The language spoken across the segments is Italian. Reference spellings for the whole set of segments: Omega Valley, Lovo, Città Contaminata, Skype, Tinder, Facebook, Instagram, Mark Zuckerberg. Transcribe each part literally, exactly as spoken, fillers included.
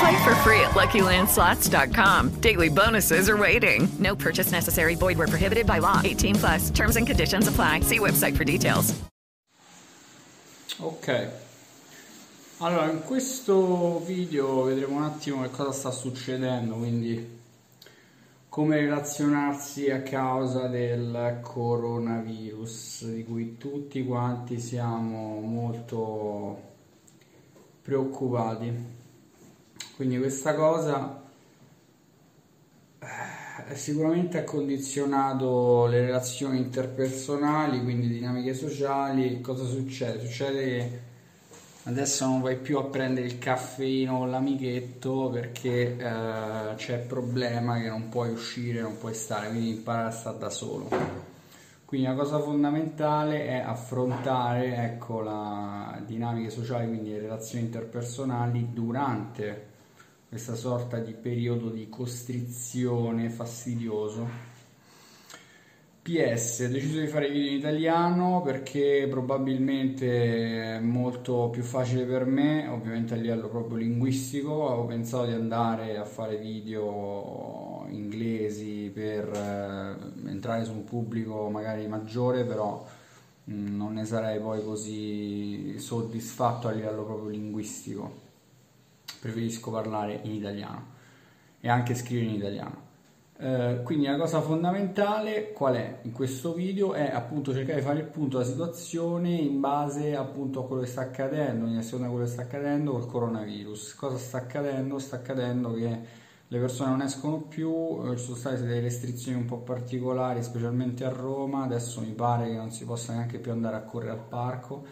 Play for free at Lucky Land Slots dot com. Daily bonuses are waiting. No purchase necessary. Void where prohibited by law. eighteen plus. Terms and conditions apply. See website for details. Ok. Allora, in questo video vedremo un attimo che cosa sta succedendo, quindi come relazionarsi a causa del coronavirus, di cui tutti quanti siamo molto preoccupati. Quindi questa cosa sicuramente ha condizionato le relazioni interpersonali, quindi dinamiche sociali. Cosa succede? Succede che adesso non vai più a prendere il caffeino con l'amichetto perché eh, c'è il problema che non puoi uscire, non puoi stare, quindi imparare a stare da solo. Quindi la cosa fondamentale è affrontare, ecco, la dinamiche sociali, quindi le relazioni interpersonali durante questa sorta di periodo di costrizione fastidioso. P S, ho deciso di fare video in italiano perché probabilmente è molto più facile per me, ovviamente a livello proprio linguistico. Avevo pensato di andare a fare video inglesi per eh, entrare su un pubblico magari maggiore, però mh, non ne sarei poi così soddisfatto a livello proprio linguistico. Preferisco parlare in italiano e anche scrivere in italiano. Eh, quindi la cosa fondamentale qual è in questo video è appunto cercare di fare il punto della situazione in base appunto a quello che sta accadendo, in seconda quello che sta accadendo col coronavirus. Cosa sta accadendo? Sta accadendo che le persone non escono più, eh, ci sono state delle restrizioni un po' particolari, specialmente a Roma. Adesso mi pare che non si possa neanche più andare a correre al parco.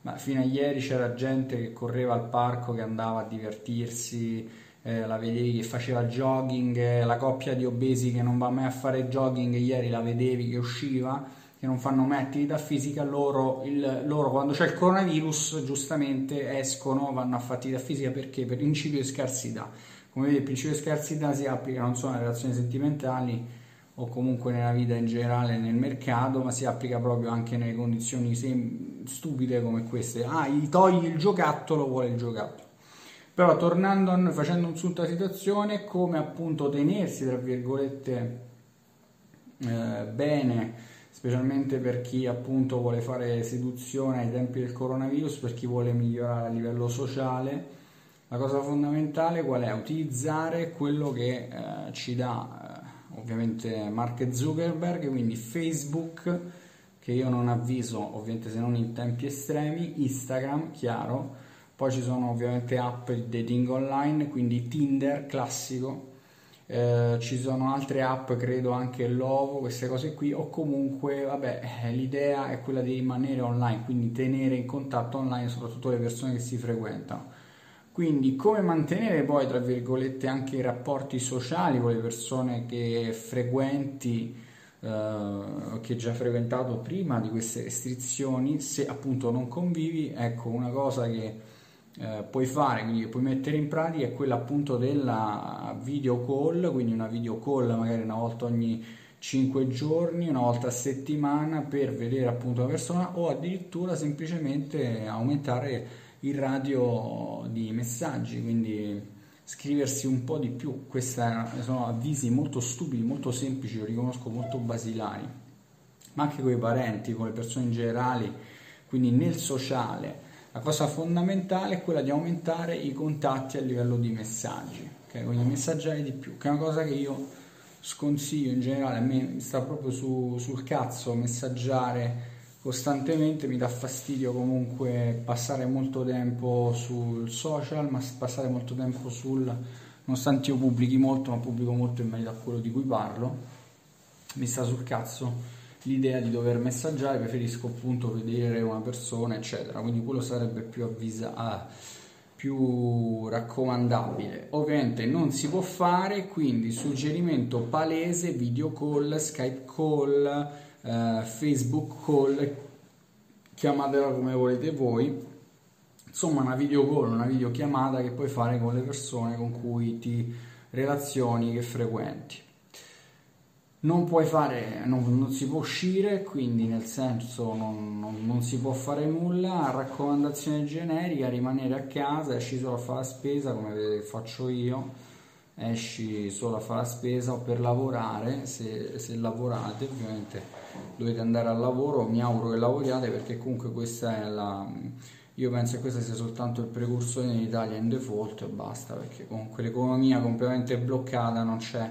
Ma fino a ieri c'era gente che correva al parco, che andava a divertirsi, eh, la vedevi che faceva jogging, eh, la coppia di obesi che non va mai a fare jogging, ieri la vedevi che usciva, che non fanno mai attività fisica. Loro, il, loro quando c'è il coronavirus giustamente escono, vanno a fare attività fisica perché per principio di scarsità. Come vedete, il principio di scarsità si applica non solo alle relazioni sentimentali o comunque nella vita in generale, nel mercato, ma si applica proprio anche nelle condizioni sem- stupide come queste. Ah, gli togli il giocattolo, vuole il giocattolo. Però tornando a noi, facendo un sunto alla situazione, come appunto tenersi, tra virgolette, eh, bene, specialmente per chi appunto vuole fare seduzione ai tempi del coronavirus, per chi vuole migliorare a livello sociale. La cosa fondamentale qual è? Utilizzare quello che eh, ci dà ovviamente Mark Zuckerberg, quindi Facebook, che io non avviso ovviamente se non in tempi estremi, Instagram, chiaro, poi ci sono ovviamente app di dating online, quindi Tinder classico, eh, ci sono altre app, credo anche Lovo, queste cose qui, o comunque vabbè, l'idea è quella di rimanere online, quindi tenere in contatto online soprattutto le persone che si frequentano. Quindi come mantenere poi, tra virgolette, anche i rapporti sociali con le persone che frequenti, eh, che già frequentato prima di queste restrizioni, se appunto non convivi. Ecco, una cosa che eh, puoi fare, quindi che puoi mettere in pratica, è quella appunto della video call, quindi una video call magari una volta ogni cinque giorni, una volta a settimana, per vedere appunto la persona, o addirittura semplicemente aumentare il radio di messaggi, quindi scriversi un po' di più. Questi sono avvisi molto stupidi, molto semplici, lo riconosco, molto basilari, ma anche con i parenti, con le persone in generale. Quindi nel sociale la cosa fondamentale è quella di aumentare i contatti a livello di messaggi, okay? Quindi messaggiare di più, che è una cosa che io sconsiglio in generale. A me sta proprio su, sul cazzo messaggiare costantemente, mi dà fastidio comunque passare molto tempo sul social, ma passare molto tempo sul, nonostante io pubblichi molto, ma pubblico molto in merito a quello di cui parlo, mi sta sul cazzo l'idea di dover messaggiare, preferisco appunto vedere una persona eccetera. Quindi quello sarebbe più avvisa- ah, più raccomandabile. Ovviamente non si può fare, quindi suggerimento palese: video call, Skype call, Uh, Facebook call, chiamatela come volete voi, insomma una video call, una videochiamata che puoi fare con le persone con cui ti relazioni, che frequenti. Non puoi fare, non, non si può uscire, quindi nel senso non, non, non si può fare nulla. Raccomandazione generica: rimanere a casa, esci solo a fare la spesa, come vedete faccio io, esci solo a fare la spesa o per lavorare, se, se lavorate ovviamente dovete andare al lavoro, mi auguro che lavoriate, perché comunque questa è la, io penso che questo sia soltanto il precursore in Italia in default e basta, perché comunque l'economia completamente bloccata, non c'è,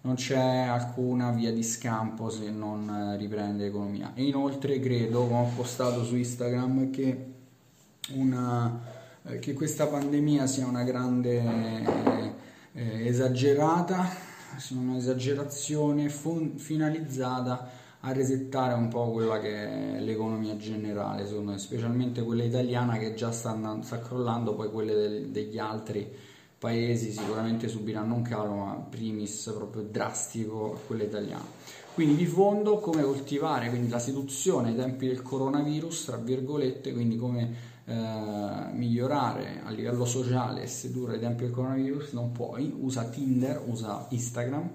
non c'è alcuna via di scampo se non riprende l'economia. E inoltre credo, come ho postato su Instagram, che una che questa pandemia sia una grande eh, Eh, esagerata, se non un'esagerazione fun- finalizzata a resettare un po' quella che è l'economia generale, secondo me, specialmente quella italiana, che già sta, andando, sta crollando. Poi quelle del- degli altri paesi sicuramente subiranno un calo, ma primis proprio drastico quella italiana. Quindi di fondo, come coltivare quindi la seduzione ai tempi del coronavirus, tra virgolette, quindi come Eh, migliorare a livello sociale e sedurre i tempi del coronavirus. Non puoi, usa Tinder, usa Instagram.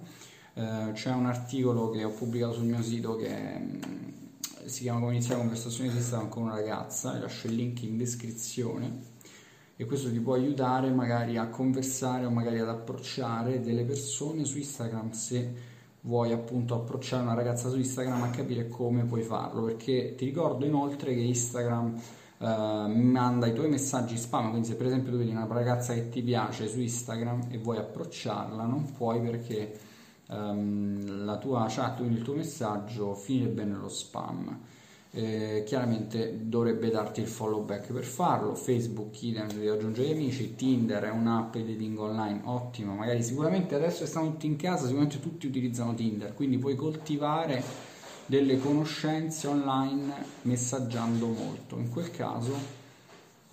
Eh, c'è un articolo che ho pubblicato sul mio sito che mh, si chiama Come iniziare conversazioni su Instagram con una ragazza, vi lascio il link in descrizione, e questo ti può aiutare magari a conversare o magari ad approcciare delle persone su Instagram, se vuoi appunto approcciare una ragazza su Instagram, a capire come puoi farlo, perché ti ricordo inoltre che Instagram Uh, manda i tuoi messaggi spam. Quindi se per esempio tu vedi una ragazza che ti piace su Instagram e vuoi approcciarla, non puoi, perché um, la tua chat, quindi il tuo messaggio, finirebbe nello spam. Eh, chiaramente dovrebbe darti il follow back per farlo. Facebook idem, devi aggiungere gli amici. Tinder è un'app di dating online ottima, magari sicuramente adesso che stanno tutti in casa sicuramente tutti utilizzano Tinder, quindi puoi coltivare delle conoscenze online messaggiando molto. In quel caso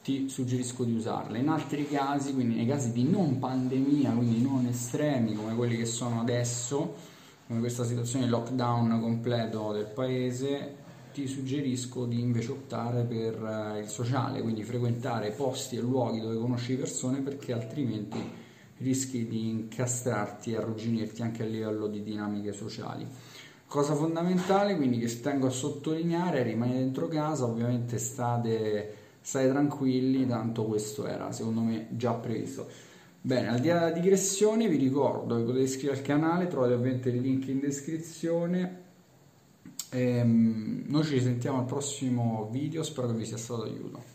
ti suggerisco di usarle. In altri casi, quindi nei casi di non pandemia, quindi non estremi come quelli che sono adesso, come questa situazione di lockdown completo del paese, ti suggerisco di invece optare per il sociale, quindi frequentare posti e luoghi dove conosci persone, perché altrimenti rischi di incastrarti e arrugginirti anche a livello di dinamiche sociali. Cosa fondamentale, quindi, che tengo a sottolineare: rimanete dentro casa, ovviamente state, state tranquilli, tanto questo era secondo me già previsto. Bene, al di là della digressione vi ricordo che potete iscrivervi al canale, trovate ovviamente il link in descrizione. Ehm, noi ci sentiamo al prossimo video, spero che vi sia stato d'aiuto.